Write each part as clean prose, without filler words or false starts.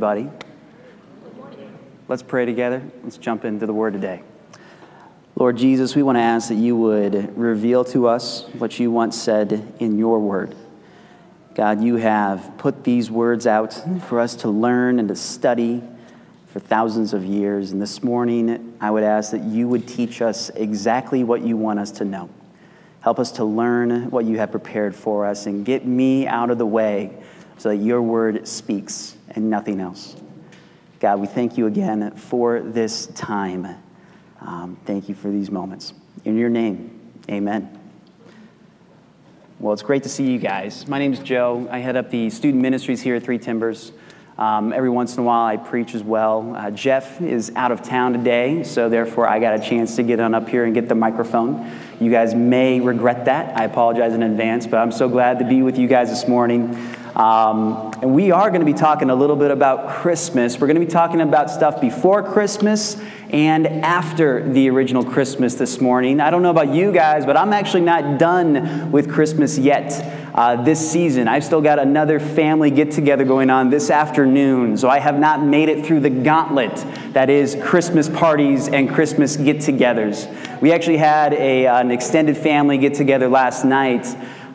Everybody, let's pray together. Let's jump into the Word today. Lord Jesus, we want to ask that you would reveal to us what you once said in your Word. God, you have put these words out for us to learn and to study for thousands of years. And this morning, I would ask that you would teach us exactly what you want us to know. Help us to learn what you have prepared for us and get me out of the way so that your Word speaks and nothing else. God, we thank you again for this time. Thank you for these moments. In your name, amen. Well, it's great to see you guys. My name's Joe. I head up the student ministries here at Three Timbers. Every once in a while, I preach as well. Jeff is out of town today, so therefore I got a chance to get on up here and get the microphone. You guys may regret that. I apologize in advance, but I'm so glad to be with you guys this morning. And we are going to be talking a little bit about Christmas. We're going to be talking about stuff before Christmas and after the original Christmas this morning. I don't know about you guys, but I'm actually not done with Christmas yet this season. I've still got another family get-together going on this afternoon, so I have not made it through the gauntlet that is Christmas parties and Christmas get-togethers. We actually had an extended family get-together last night,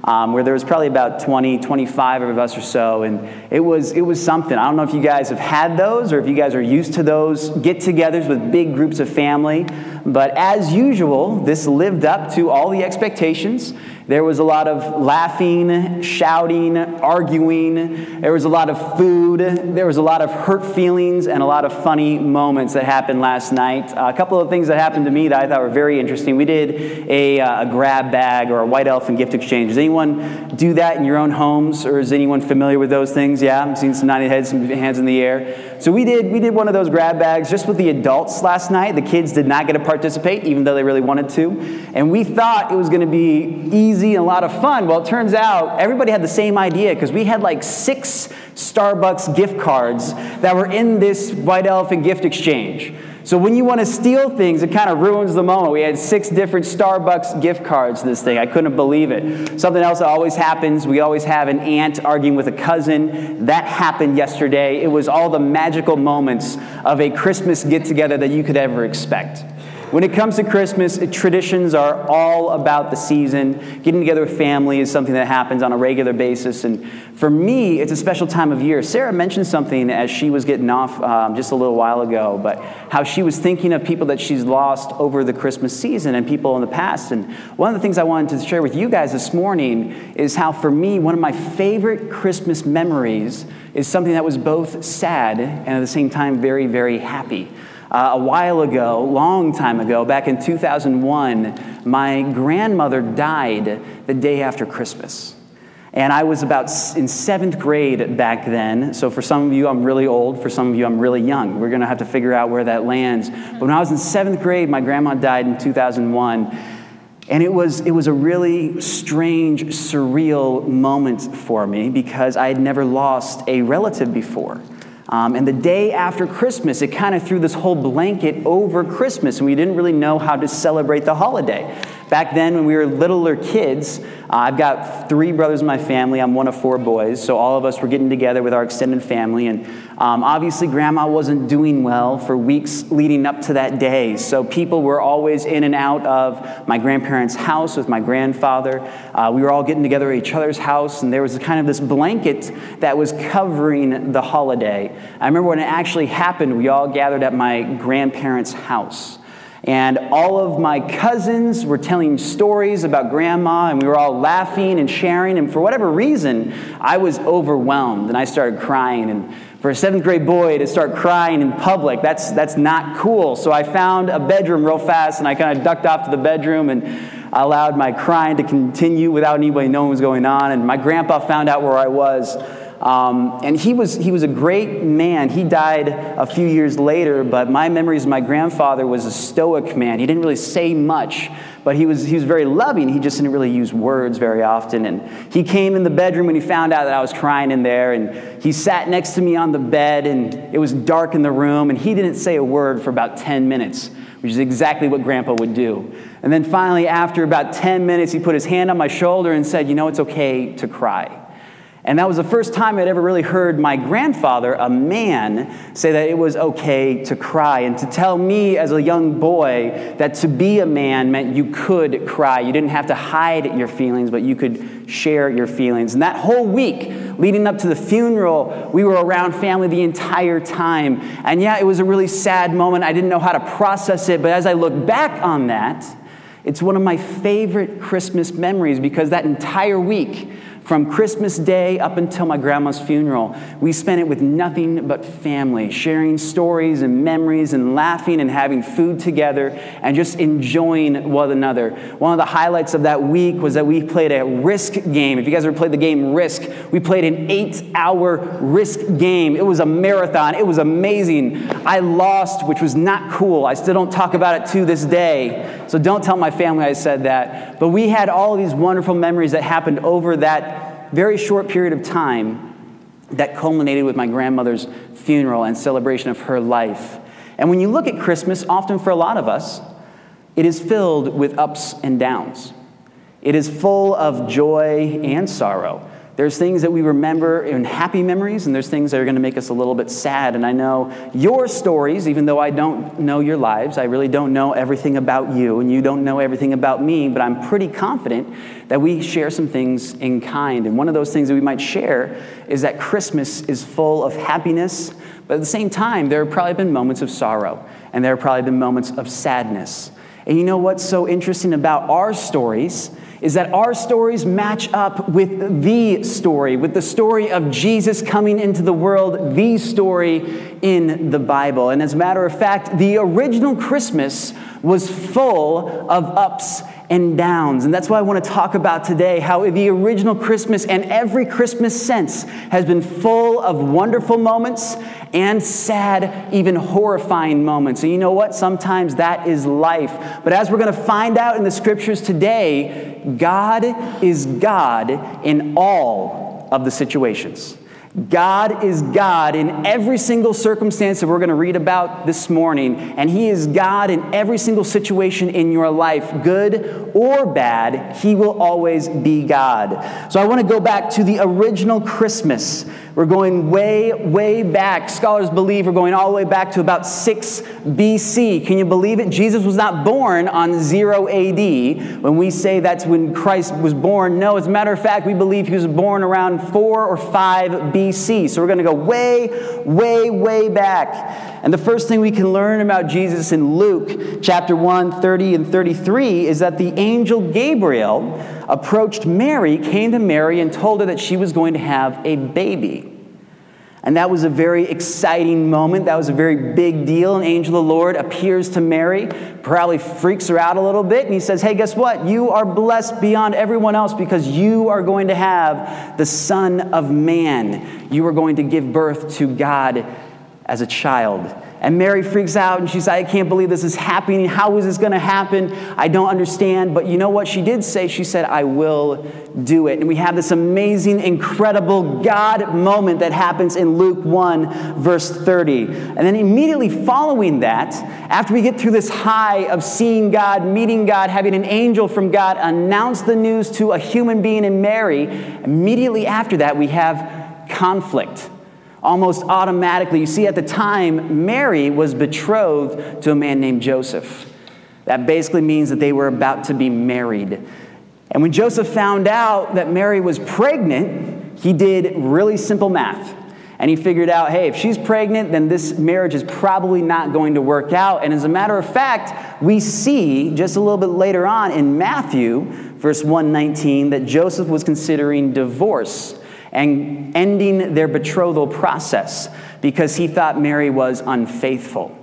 where there was probably about 20, 25 of us or so, and it was something. I don't know if you guys have had those or if you guys are used to those get-togethers with big groups of family, but as usual, this lived up to all the expectations. There was a lot of laughing, shouting, arguing. There was a lot of food. There was a lot of hurt feelings and a lot of funny moments that happened last night. A couple of things that happened to me that I thought were very interesting. We did a grab bag or a white elephant gift exchange. Does anyone do that in your own homes, or is anyone familiar with those things? Yeah, I'm seeing some nodding heads, some hands in the air. So we did one of those grab bags just with the adults last night. The kids did not get to participate, even though they really wanted to. And we thought it was going to be easy and a lot of fun. Well, it turns out everybody had the same idea, because we had like 6 Starbucks gift cards that were in this white elephant gift exchange. So when you want to steal things, it kind of ruins the moment. We had 6 different Starbucks gift cards to this thing. I couldn't believe it. Something else that always happens, we always have an aunt arguing with a cousin. That happened yesterday. It was all the magical moments of a Christmas get-together that you could ever expect. When it comes to Christmas, traditions are all about the season. Getting together with family is something that happens on a regular basis. And for me, it's a special time of year. Sarah mentioned something as she was getting off just a little while ago, but how she was thinking of people that she's lost over the Christmas season and people in the past. And one of the things I wanted to share with you guys this morning is how, for me, one of my favorite Christmas memories is something that was both sad and at the same time very, very happy. A while ago, long time ago, back in 2001, my grandmother died the day after Christmas. And I was about in 7th grade back then. So for some of you, I'm really old. For some of you, I'm really young. We're going to have to figure out where that lands. But when I was in 7th grade, my grandma died in 2001. And it was a really strange, surreal moment for me, because I had never lost a relative before. And the day after Christmas, it kind of threw this whole blanket over Christmas, and we didn't really know how to celebrate the holiday. Back then, when we were littler kids, I've got 3 brothers in my family. I'm one of 4 boys, so all of us were getting together with our extended family. And obviously, Grandma wasn't doing well for weeks leading up to that day. So people were always in and out of my grandparents' house with my grandfather. We were all getting together at each other's house, and there was kind of this blanket that was covering the holiday. I remember when it actually happened, we all gathered at my grandparents' house. And all of my cousins were telling stories about Grandma, and we were all laughing and sharing. And for whatever reason, I was overwhelmed, and I started crying. And for a 7th grade boy to start crying in public, that's not cool. So I found a bedroom real fast, and I kind of ducked off to the bedroom and allowed my crying to continue without anybody knowing what was going on. And my grandpa found out where I was. And he was a great man. He died a few years later, but my memories of my grandfather was a stoic man. He didn't really say much, but he was very loving. He just didn't really use words very often. And he came in the bedroom when he found out that I was crying in there, and he sat next to me on the bed, and it was dark in the room, and he didn't say a word for about 10 minutes, which is exactly what Grandpa would do. And then finally, after about 10 minutes, he put his hand on my shoulder and said, "You know, it's okay to cry." And that was the first time I'd ever really heard my grandfather, a man, say that it was okay to cry, and to tell me as a young boy that to be a man meant you could cry. You didn't have to hide your feelings, but you could share your feelings. And that whole week leading up to the funeral, we were around family the entire time. And yeah, it was a really sad moment. I didn't know how to process it, but as I look back on that, it's one of my favorite Christmas memories, because that entire week, from Christmas Day up until my grandma's funeral, we spent it with nothing but family, sharing stories and memories and laughing and having food together and just enjoying one another. One of the highlights of that week was that we played a Risk game. If you guys ever played the game Risk, we played an 8-hour Risk game. It was a marathon. It was amazing. I lost, which was not cool. I still don't talk about it to this day. So don't tell my family I said that. But we had all these wonderful memories that happened over that very short period of time that culminated with my grandmother's funeral and celebration of her life. And when you look at Christmas, often for a lot of us, it is filled with ups and downs. It is full of joy and sorrow. There's things that we remember in happy memories, and there's things that are going to make us a little bit sad. And I know your stories, even though I don't know your lives. I really don't know everything about you, and you don't know everything about me, but I'm pretty confident that we share some things in kind. And one of those things that we might share is that Christmas is full of happiness, but at the same time, there have probably been moments of sorrow, and there have probably been moments of sadness. And you know what's so interesting about our stories is that our stories match up with the story of Jesus coming into the world, the story in the Bible. And as a matter of fact, the original Christmas was full of ups and downs. And that's why I want to talk about today how the original Christmas and every Christmas since has been full of wonderful moments and sad, even horrifying moments. And you know what? Sometimes that is life. But as we're going to find out in the scriptures today, God is God in all of the situations. God is God in every single circumstance that we're going to read about this morning, and He is God in every single situation in your life, good or bad. He will always be God. So I want to go back to the original Christmas. We're going way, way back. Scholars believe we're going all the way back to about 6 BC. Can you believe it? Jesus was not born on 0 AD. When we say that's when Christ was born, no, as a matter of fact, we believe He was born around 4 or 5 BC. So we're going to go way, way, way back. And the first thing we can learn about Jesus in Luke chapter 1, 30 and 33 is that the angel Gabriel approached Mary, came to Mary, and told her that she was going to have a baby. And that was a very exciting moment. That was a very big deal. An angel of the Lord appears to Mary, probably freaks her out a little bit, and he says, hey, guess what? You are blessed beyond everyone else because you are going to have the Son of Man. You are going to give birth to God as a child. And Mary freaks out, and she's like, I can't believe this is happening. How is this going to happen? I don't understand. But you know what she did say? She said, I will do it. And we have this amazing, incredible God moment that happens in Luke 1, verse 30. And then immediately following that, after we get through this high of seeing God, meeting God, having an angel from God announce the news to a human being in Mary, immediately after that, we have conflict. Almost automatically. You see, at the time, Mary was betrothed to a man named Joseph. That basically means that they were about to be married. And when Joseph found out that Mary was pregnant, he did really simple math. And he figured out, hey, if she's pregnant, then this marriage is probably not going to work out. And as a matter of fact, we see just a little bit later on in Matthew, verse 119, that Joseph was considering divorce and ending their betrothal process because he thought Mary was unfaithful.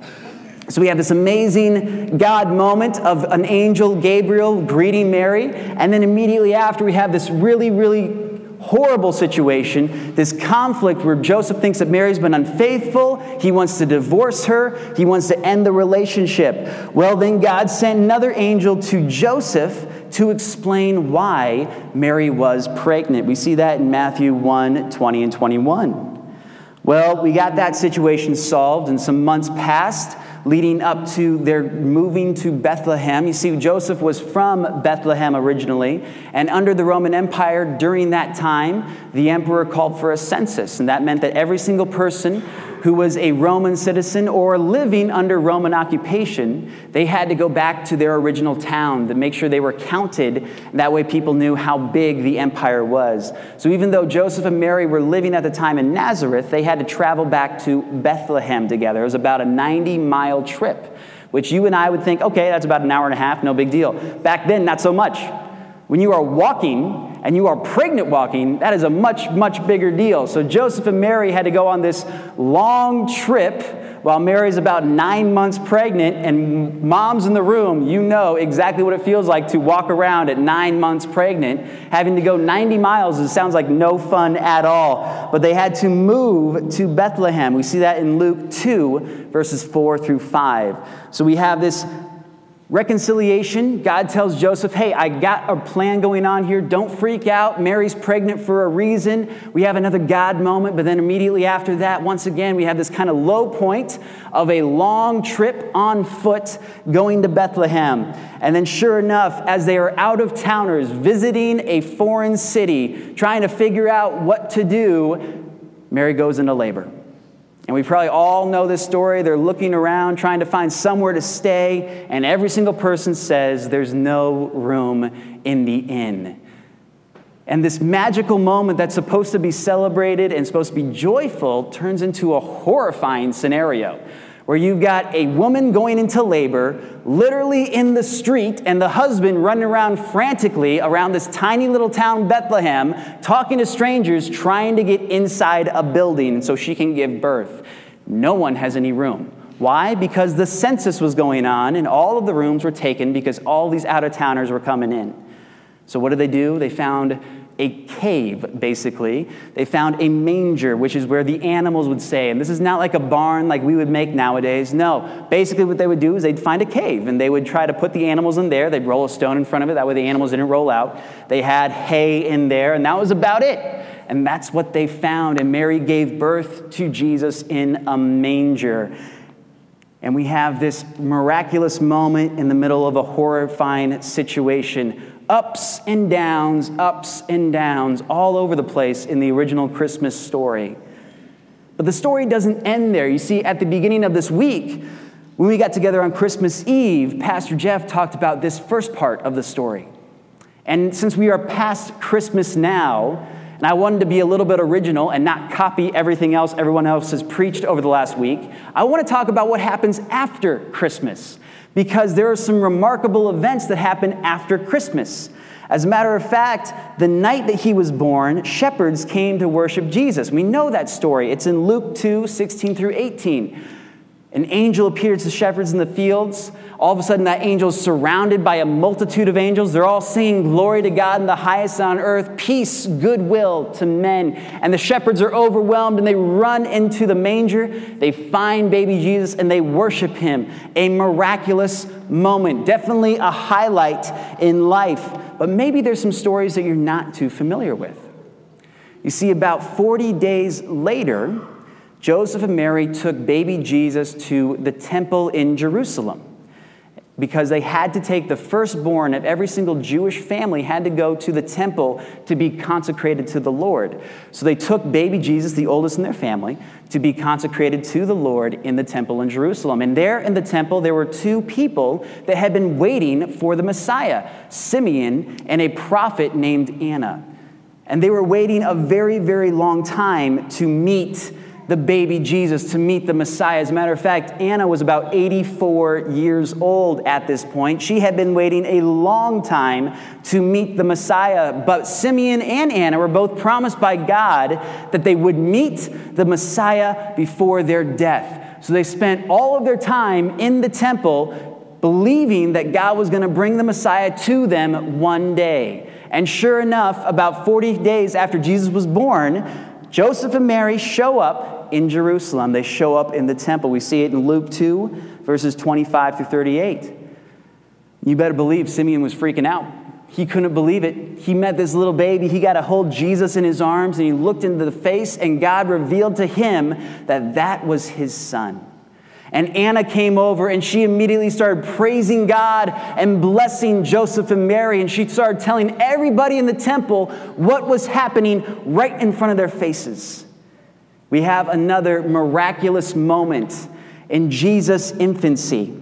So we have this amazing God moment of an angel, Gabriel, greeting Mary, and then immediately after we have this really, really horrible situation, this conflict where Joseph thinks that Mary's been unfaithful. He wants to divorce her. He wants to end the relationship. Well, then God sent another angel to Joseph to explain why Mary was pregnant. We see that in Matthew 1, 20 and 21. Well, we got that situation solved, and some months passed. leading up to their moving to Bethlehem. You see, Joseph was from Bethlehem originally, and under the Roman Empire during that time, the emperor called for a census, and that meant that every single person who was a Roman citizen or living under Roman occupation, they had to go back to their original town to make sure they were counted. That way people knew how big the empire was. So even though Joseph and Mary were living at the time in Nazareth, they had to travel back to Bethlehem together. It was about a 90-mile trip, which you and I would think, okay, that's about an hour and a half, no big deal. Back then, not so much. When you are walking, and you are pregnant walking, that is a much, much bigger deal. So Joseph and Mary had to go on this long trip while Mary's about 9 months pregnant, and moms in the room, you know exactly what it feels like to walk around at 9 months pregnant. Having to go 90 miles, it sounds like no fun at all. But they had to move to Bethlehem. We see that in Luke 2, verses 4 through 5. So we have this reconciliation. God tells Joseph, hey, I got a plan going on here. Don't freak out. Mary's pregnant for a reason. We have another God moment, but then immediately after that, once again, we have this kind of low point of a long trip on foot going to Bethlehem. And then sure enough, as they are out-of-towners visiting a foreign city, trying to figure out what to do, Mary goes into labor. And we probably all know this story. They're looking around, trying to find somewhere to stay, and every single person says there's no room in the inn. And this magical moment that's supposed to be celebrated and supposed to be joyful turns into a horrifying scenario where you've got a woman going into labor, literally in the street, and the husband running around frantically around this tiny little town, Bethlehem, talking to strangers, trying to get inside a building so she can give birth. No one has any room. Why? Because the census was going on, and all of the rooms were taken because all these out-of-towners were coming in. So what do? They found a cave, basically. They found a manger, which is where the animals would stay. And this is not like a barn like we would make nowadays. No. Basically what they would do is they'd find a cave, and they would try to put the animals in there. They'd roll a stone in front of it. That way the animals didn't roll out. They had hay in there, and that was about it. And that's what they found. And Mary gave birth to Jesus in a manger. And we have this miraculous moment in the middle of a horrifying situation. Ups and downs, all over the place in the original Christmas story. But the story doesn't end there. You see, at the beginning of this week, when we got together on Christmas Eve, Pastor Jeff talked about this first part of the story. And since we are past Christmas now, and I wanted to be a little bit original and not copy everything else everyone else has preached over the last week, I want to talk about what happens after Christmas, because there are some remarkable events that happen after Christmas. As a matter of fact, the night that he was born, shepherds came to worship Jesus. We know that story. It's in Luke 2, 16 through 18. An angel appears to shepherds in the fields. All of a sudden, that angel is surrounded by a multitude of angels. They're all singing, "Glory to God in the highest on earth, peace, goodwill to men." And the shepherds are overwhelmed, and they run into the manger. They find baby Jesus, and they worship him. A miraculous moment. Definitely a highlight in life. But maybe there's some stories that you're not too familiar with. You see, about 40 days later, Joseph and Mary took baby Jesus to the temple in Jerusalem because they had to take the firstborn of every single Jewish family had to go to the temple to be consecrated to the Lord. So they took baby Jesus, the oldest in their family, to be consecrated to the Lord in the temple in Jerusalem. And there in the temple, there were two people that had been waiting for the Messiah, Simeon and a prophet named Anna. And they were waiting a very, very long time to meet the baby Jesus, to meet the Messiah. As a matter of fact, Anna was about 84 years old at this point. She had been waiting a long time to meet the Messiah, but Simeon and Anna were both promised by God that they would meet the Messiah before their death. So they spent all of their time in the temple believing that God was going to bring the Messiah to them one day. And sure enough, about 40 days after Jesus was born, Joseph and Mary show up in Jerusalem. They show up in the temple. We see it in Luke 2, verses 25 through 38. You better believe Simeon was freaking out. He couldn't believe it. He met this little baby. He got to hold Jesus in his arms, and he looked into the face, and God revealed to him that that was his son. And Anna came over, and she immediately started praising God and blessing Joseph and Mary. And she started telling everybody in the temple what was happening right in front of their faces. We have another miraculous moment in Jesus' infancy.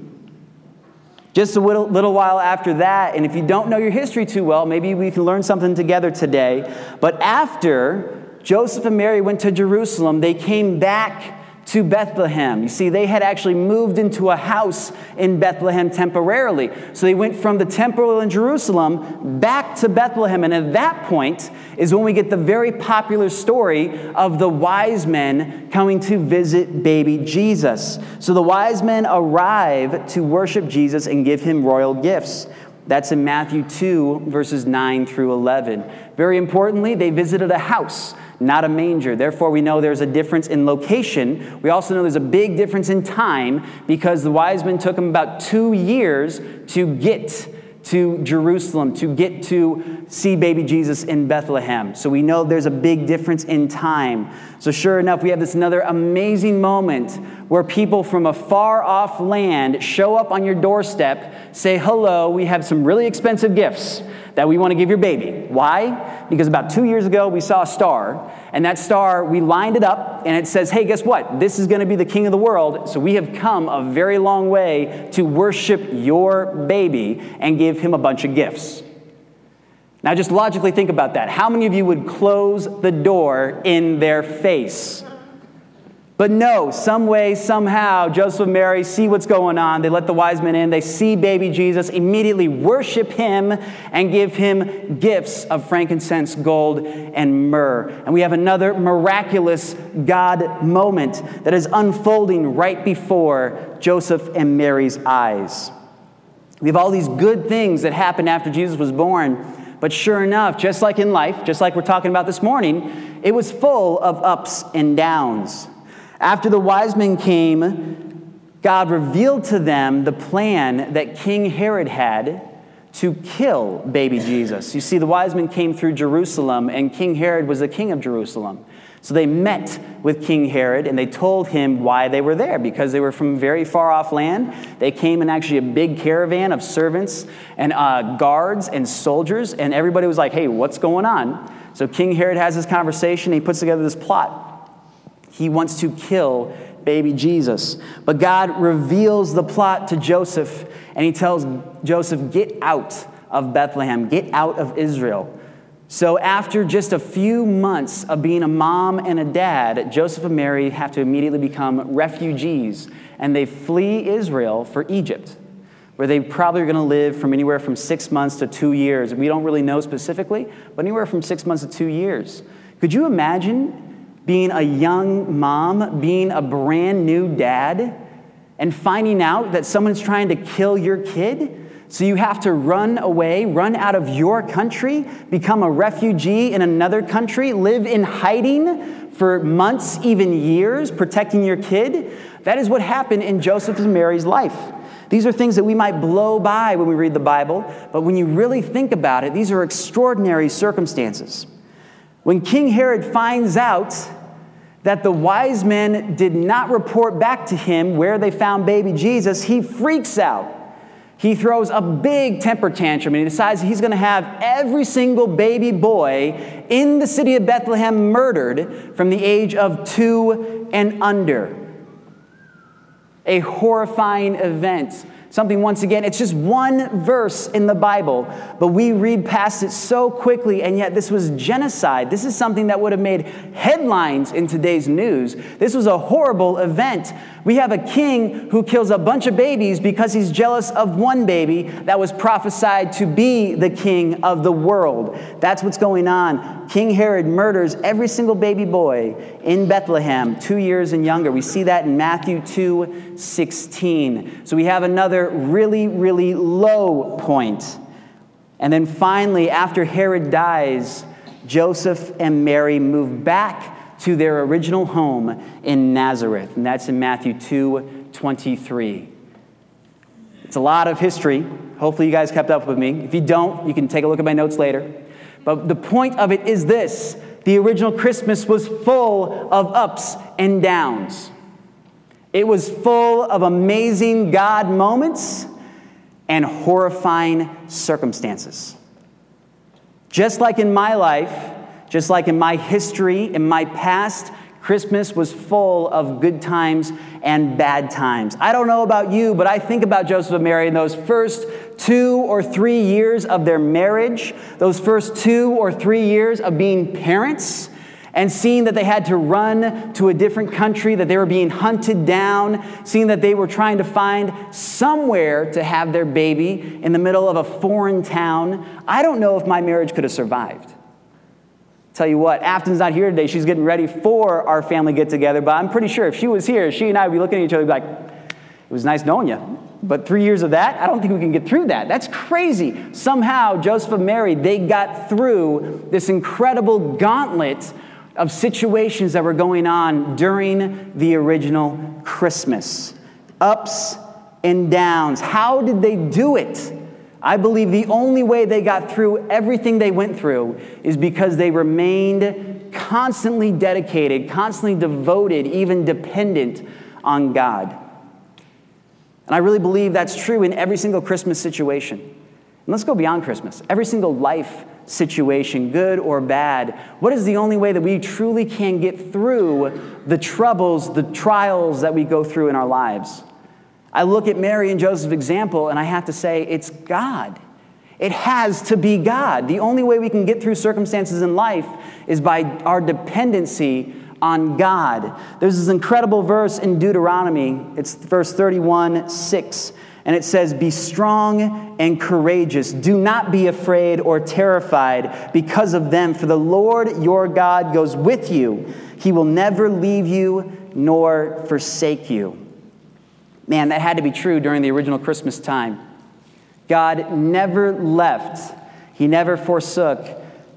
Just a little while after that, and if you don't know your history too well, maybe we can learn something together today. But after Joseph and Mary went to Jerusalem, they came back to Bethlehem. You see, they had actually moved into a house in Bethlehem temporarily. So they went from the temple in Jerusalem back to Bethlehem. And at that point is when we get the very popular story of the wise men coming to visit baby Jesus. So the wise men arrive to worship Jesus and give him royal gifts. That's in Matthew 2, verses 9 through 11. Very importantly, they visited a house, not a manger. Therefore, we know there's a difference in location. We also know there's a big difference in time because the wise men took them about 2 years to get to Jerusalem, to get to see baby Jesus in Bethlehem. So we know there's a big difference in time. So sure enough, we have this another amazing moment where people from a far-off land show up on your doorstep, say, hello, we have some really expensive gifts that we want to give your baby. Why? Because about 2 years ago, we saw a star, and that star, we lined it up, and it says, hey, guess what? This is going to be the king of the world, so we have come a very long way to worship your baby and give him a bunch of gifts. Now, just logically think about that. How many of you would close the door in their face? But no, some way, somehow, Joseph and Mary see what's going on. They let the wise men in. They see baby Jesus, immediately worship him, and give him gifts of frankincense, gold, and myrrh. And we have another miraculous God moment that is unfolding right before Joseph and Mary's eyes. We have all these good things that happened after Jesus was born. But sure enough, just like in life, just like we're talking about this morning, it was full of ups and downs. After the wise men came, God revealed to them the plan that King Herod had to kill baby Jesus. You see, the wise men came through Jerusalem, and King Herod was the king of Jerusalem. So they met with King Herod, and they told him why they were there, because they were from very far-off land. They came in actually a big caravan of servants and guards and soldiers, and everybody was like, hey, what's going on? So King Herod has this conversation, and he puts together this plot. He wants to kill baby Jesus. But God reveals the plot to Joseph, and he tells Joseph, get out of Bethlehem, get out of Israel. So after just a few months of being a mom and a dad, Joseph and Mary have to immediately become refugees, and they flee Israel for Egypt, where they probably are going to live from anywhere from 6 months to 2 years. We don't really know specifically, but anywhere from 6 months to 2 years. Could you imagine being a young mom, being a brand new dad, and finding out that someone's trying to kill your kid? So you have to run away, run out of your country, become a refugee in another country, live in hiding for months, even years, protecting your kid. That is what happened in Joseph and Mary's life. These are things that we might blow by when we read the Bible, but when you really think about it, these are extraordinary circumstances. When King Herod finds out that the wise men did not report back to him where they found baby Jesus, he freaks out. He throws a big temper tantrum, and he decides he's going to have every single baby boy in the city of Bethlehem murdered from the age of 2 and under. A horrifying event. Something, once again, it's just one verse in the Bible, but we read past it so quickly, and yet this was genocide. This is something that would have made headlines in today's news. This was a horrible event. We have a king who kills a bunch of babies because he's jealous of one baby that was prophesied to be the king of the world. That's what's going on. King Herod murders every single baby boy in Bethlehem, 2 years and younger. We see that in Matthew 2:16. So we have another really, really low point. And then finally, after Herod dies, Joseph and Mary move back to their original home in Nazareth. And that's in Matthew 2:23. It's a lot of history. Hopefully you guys kept up with me. If you don't, you can take a look at my notes later. But the point of it is this: the original Christmas was full of ups and downs. It was full of amazing God moments and horrifying circumstances. Just like in my life, just like in my history, in my past, Christmas was full of good times and bad times. I don't know about you, but I think about Joseph and Mary in those first 2 or 3 years of their marriage, those first 2 or 3 years of being parents, and seeing that they had to run to a different country, that they were being hunted down, seeing that they were trying to find somewhere to have their baby in the middle of a foreign town. I don't know if my marriage could have survived. Tell you what, Afton's not here today. She's getting ready for our family get-together, but I'm pretty sure if she was here, she and I would be looking at each other like, it was nice knowing you, but 3 years of that, I don't think we can get through that. That's crazy. Somehow, Joseph and Mary, they got through this incredible gauntlet of situations that were going on during the original Christmas. Ups and downs. How did they do it? I believe the only way they got through everything they went through is because they remained constantly dedicated, constantly devoted, even dependent on God. And I really believe that's true in every single Christmas situation. And let's go beyond Christmas. Every single life situation, good or bad, what is the only way that we truly can get through the troubles, the trials that we go through in our lives? I look at Mary and Joseph's example, and I have to say, it's God. It has to be God. The only way we can get through circumstances in life is by our dependency on God. There's this incredible verse in Deuteronomy. It's verse 31:6, and it says, "Be strong and courageous. Do not be afraid or terrified because of them, for the Lord your God goes with you. He will never leave you nor forsake you." Man, that had to be true during the original Christmas time. God never left. He never forsook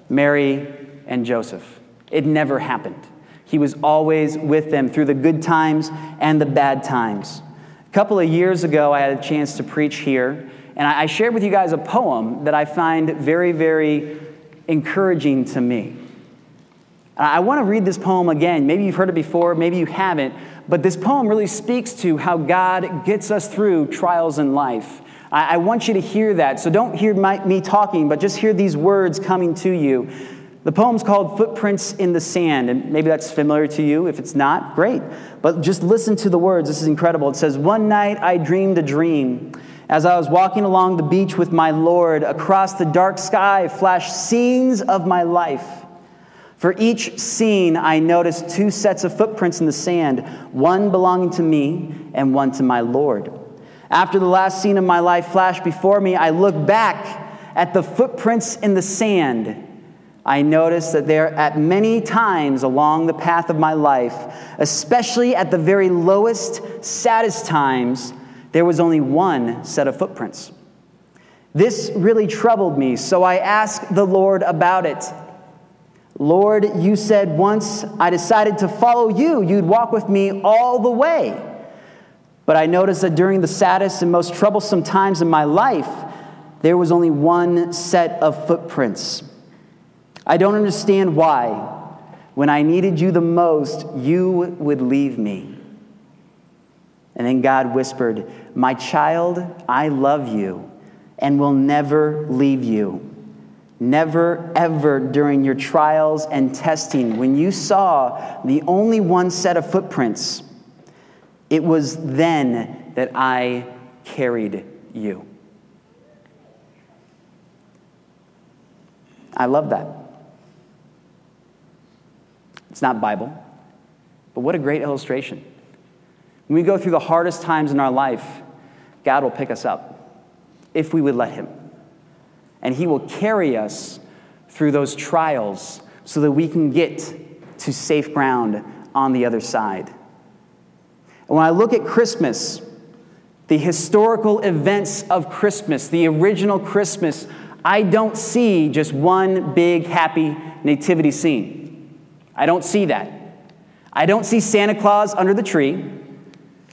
Mary and Joseph. It never happened. He was always with them through the good times and the bad times. A couple of years ago, I had a chance to preach here, and I shared with you guys a poem that I find very, very encouraging to me. I want to read this poem again. Maybe you've heard it before, maybe you haven't, but this poem really speaks to how God gets us through trials in life. I want you to hear that. So don't hear me talking, but just hear these words coming to you. The poem's called Footprints in the Sand, and maybe that's familiar to you. If it's not, great. But just listen to the words. This is incredible. It says, "One night I dreamed a dream. As I was walking along the beach with my Lord, across the dark sky flashed scenes of my life. For each scene, I noticed two sets of footprints in the sand, one belonging to me and one to my Lord. After the last scene of my life flashed before me, I looked back at the footprints in the sand. I noticed that there at many times along the path of my life, especially at the very lowest, saddest times, there was only one set of footprints. This really troubled me, so I asked the Lord about it. Lord, you said once I decided to follow you, you'd walk with me all the way. But I noticed that during the saddest and most troublesome times in my life, there was only one set of footprints. I don't understand why, when I needed you the most, you would leave me." And then God whispered, "My child, I love you and will never leave you. Never, ever during your trials and testing, when you saw the only one set of footprints, it was then that I carried you." I love that. It's not Bible, but what a great illustration. When we go through the hardest times in our life, God will pick us up if we would let him. And he will carry us through those trials so that we can get to safe ground on the other side. And when I look at Christmas, the historical events of Christmas, the original Christmas, I don't see just one big happy nativity scene. I don't see that. I don't see Santa Claus under the tree.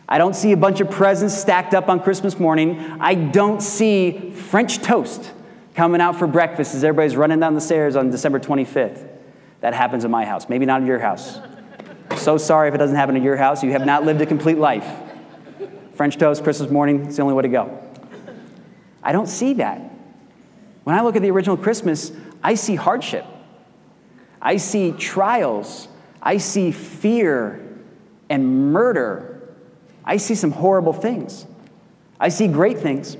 I don't see a bunch of presents stacked up on Christmas morning. I don't see French toast coming out for breakfast as everybody's running down the stairs on December 25th. That happens in my house. Maybe not in your house. So sorry if it doesn't happen at your house. You have not lived a complete life. French toast, Christmas morning, it's the only way to go. I don't see that. When I look at the original Christmas, I see hardship. I see trials. I see fear and murder. I see some horrible things. I see great things,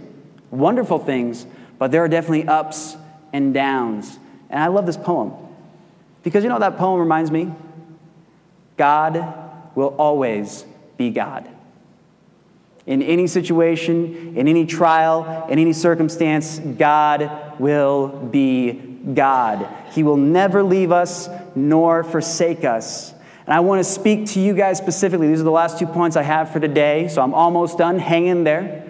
wonderful things, but there are definitely ups and downs. And I love this poem because, you know, that poem reminds me, God will always be God. In any situation, in any trial, in any circumstance, God will be God. He will never leave us nor forsake us. And I want to speak to you guys specifically. These are the last 2 points I have for today, so I'm almost done. Hang in there.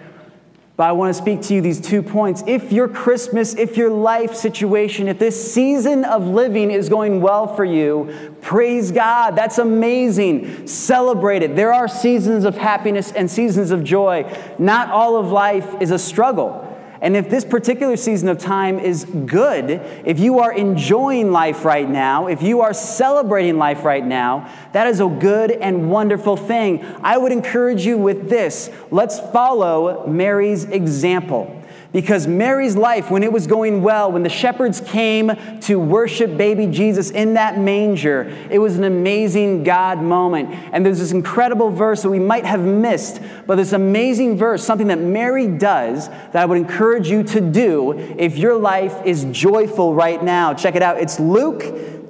But I want to speak to you these 2 points. If your Christmas, if your life situation, if this season of living is going well for you, praise God. That's amazing. Celebrate it. There are seasons of happiness and seasons of joy. Not all of life is a struggle. And if this particular season of time is good, if you are enjoying life right now, if you are celebrating life right now, that is a good and wonderful thing. I would encourage you with this. Let's follow Mary's example. Because Mary's life, when it was going well, when the shepherds came to worship baby Jesus in that manger, it was an amazing God moment. And there's this incredible verse that we might have missed, but this amazing verse, something that Mary does that I would encourage you to do if your life is joyful right now. Check it out. It's Luke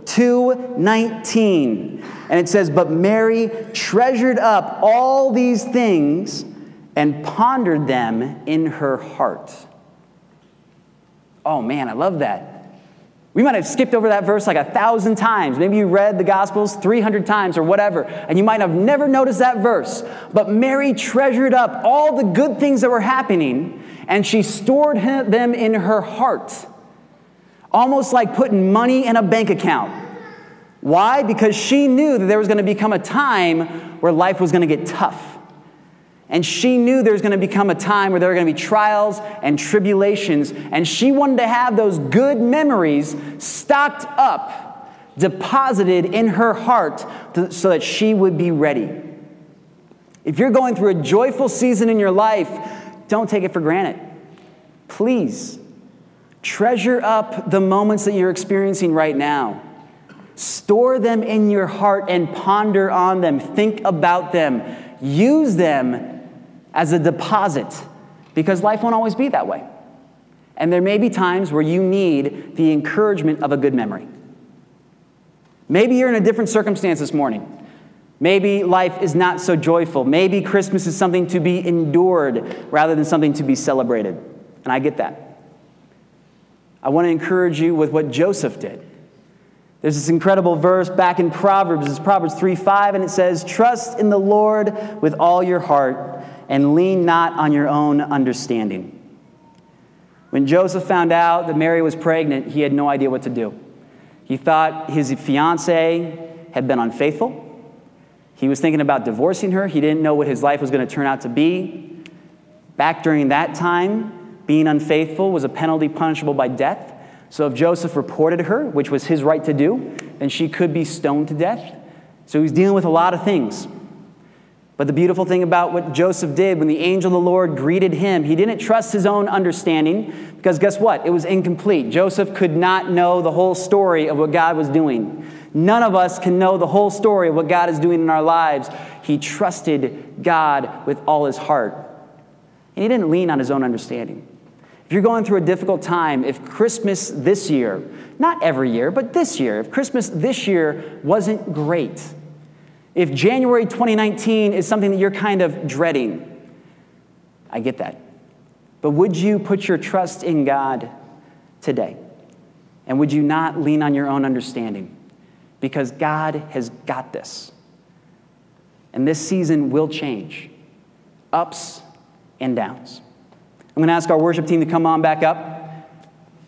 2:19. And it says, "But Mary treasured up all these things and pondered them in her heart." Oh man, I love that. We might have skipped over that verse like 1,000 times. Maybe you read the Gospels 300 times or whatever, and you might have never noticed that verse. But Mary treasured up all the good things that were happening, and she stored them in her heart. Almost like putting money in a bank account. Why? Because she knew that there was going to become a time where life was going to get tough. And she knew there was going to become a time where there were going to be trials and tribulations. And she wanted to have those good memories stocked up, deposited in her heart so that she would be ready. If you're going through a joyful season in your life, don't take it for granted. Please, treasure up the moments that you're experiencing right now. Store them in your heart and ponder on them. Think about them. Use them as a deposit, because life won't always be that way. And there may be times where you need the encouragement of a good memory. Maybe you're in a different circumstance this morning. Maybe life is not so joyful. Maybe Christmas is something to be endured rather than something to be celebrated. And I get that. I want to encourage you with what Joseph did. There's this incredible verse back in Proverbs. It's Proverbs 3:5, and it says, "Trust in the Lord with all your heart and lean not on your own understanding." When Joseph found out that Mary was pregnant, he had no idea what to do. He thought his fiancée had been unfaithful. He was thinking about divorcing her. He didn't know what his life was going to turn out to be. Back during that time, being unfaithful was a penalty punishable by death. So if Joseph reported her, which was his right to do, then she could be stoned to death. So he's dealing with a lot of things. But the beautiful thing about what Joseph did when the angel of the Lord greeted him, he didn't trust his own understanding, because guess what? It was incomplete. Joseph could not know the whole story of what God was doing. None of us can know the whole story of what God is doing in our lives. He trusted God with all his heart. And he didn't lean on his own understanding. If you're going through a difficult time, if Christmas this year, not every year, but this year, if Christmas this year wasn't great, if January 2019 is something that you're kind of dreading, I get that. But would you put your trust in God today? And would you not lean on your own understanding? Because God has got this. And this season will change. Ups and downs. I'm going to ask our worship team to come on back up.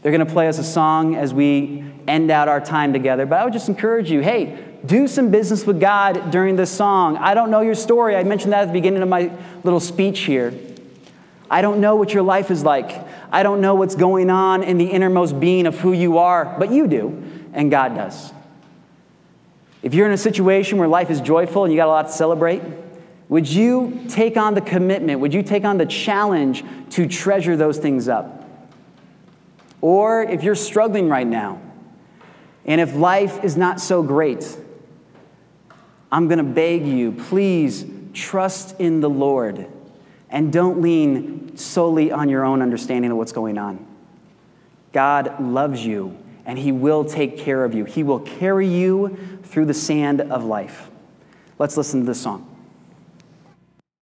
They're going to play us a song as we end out our time together. But I would just encourage you, hey, do some business with God during this song. I don't know your story. I mentioned that at the beginning of my little speech here. I don't know what your life is like. I don't know what's going on in the innermost being of who you are. But you do, and God does. If you're in a situation where life is joyful and you got a lot to celebrate, would you take on the commitment? Would you take on the challenge to treasure those things up? Or if you're struggling right now, and if life is not so great, I'm going to beg you, please trust in the Lord and don't lean solely on your own understanding of what's going on. God loves you, and he will take care of you. He will carry you through the sand of life. Let's listen to this song.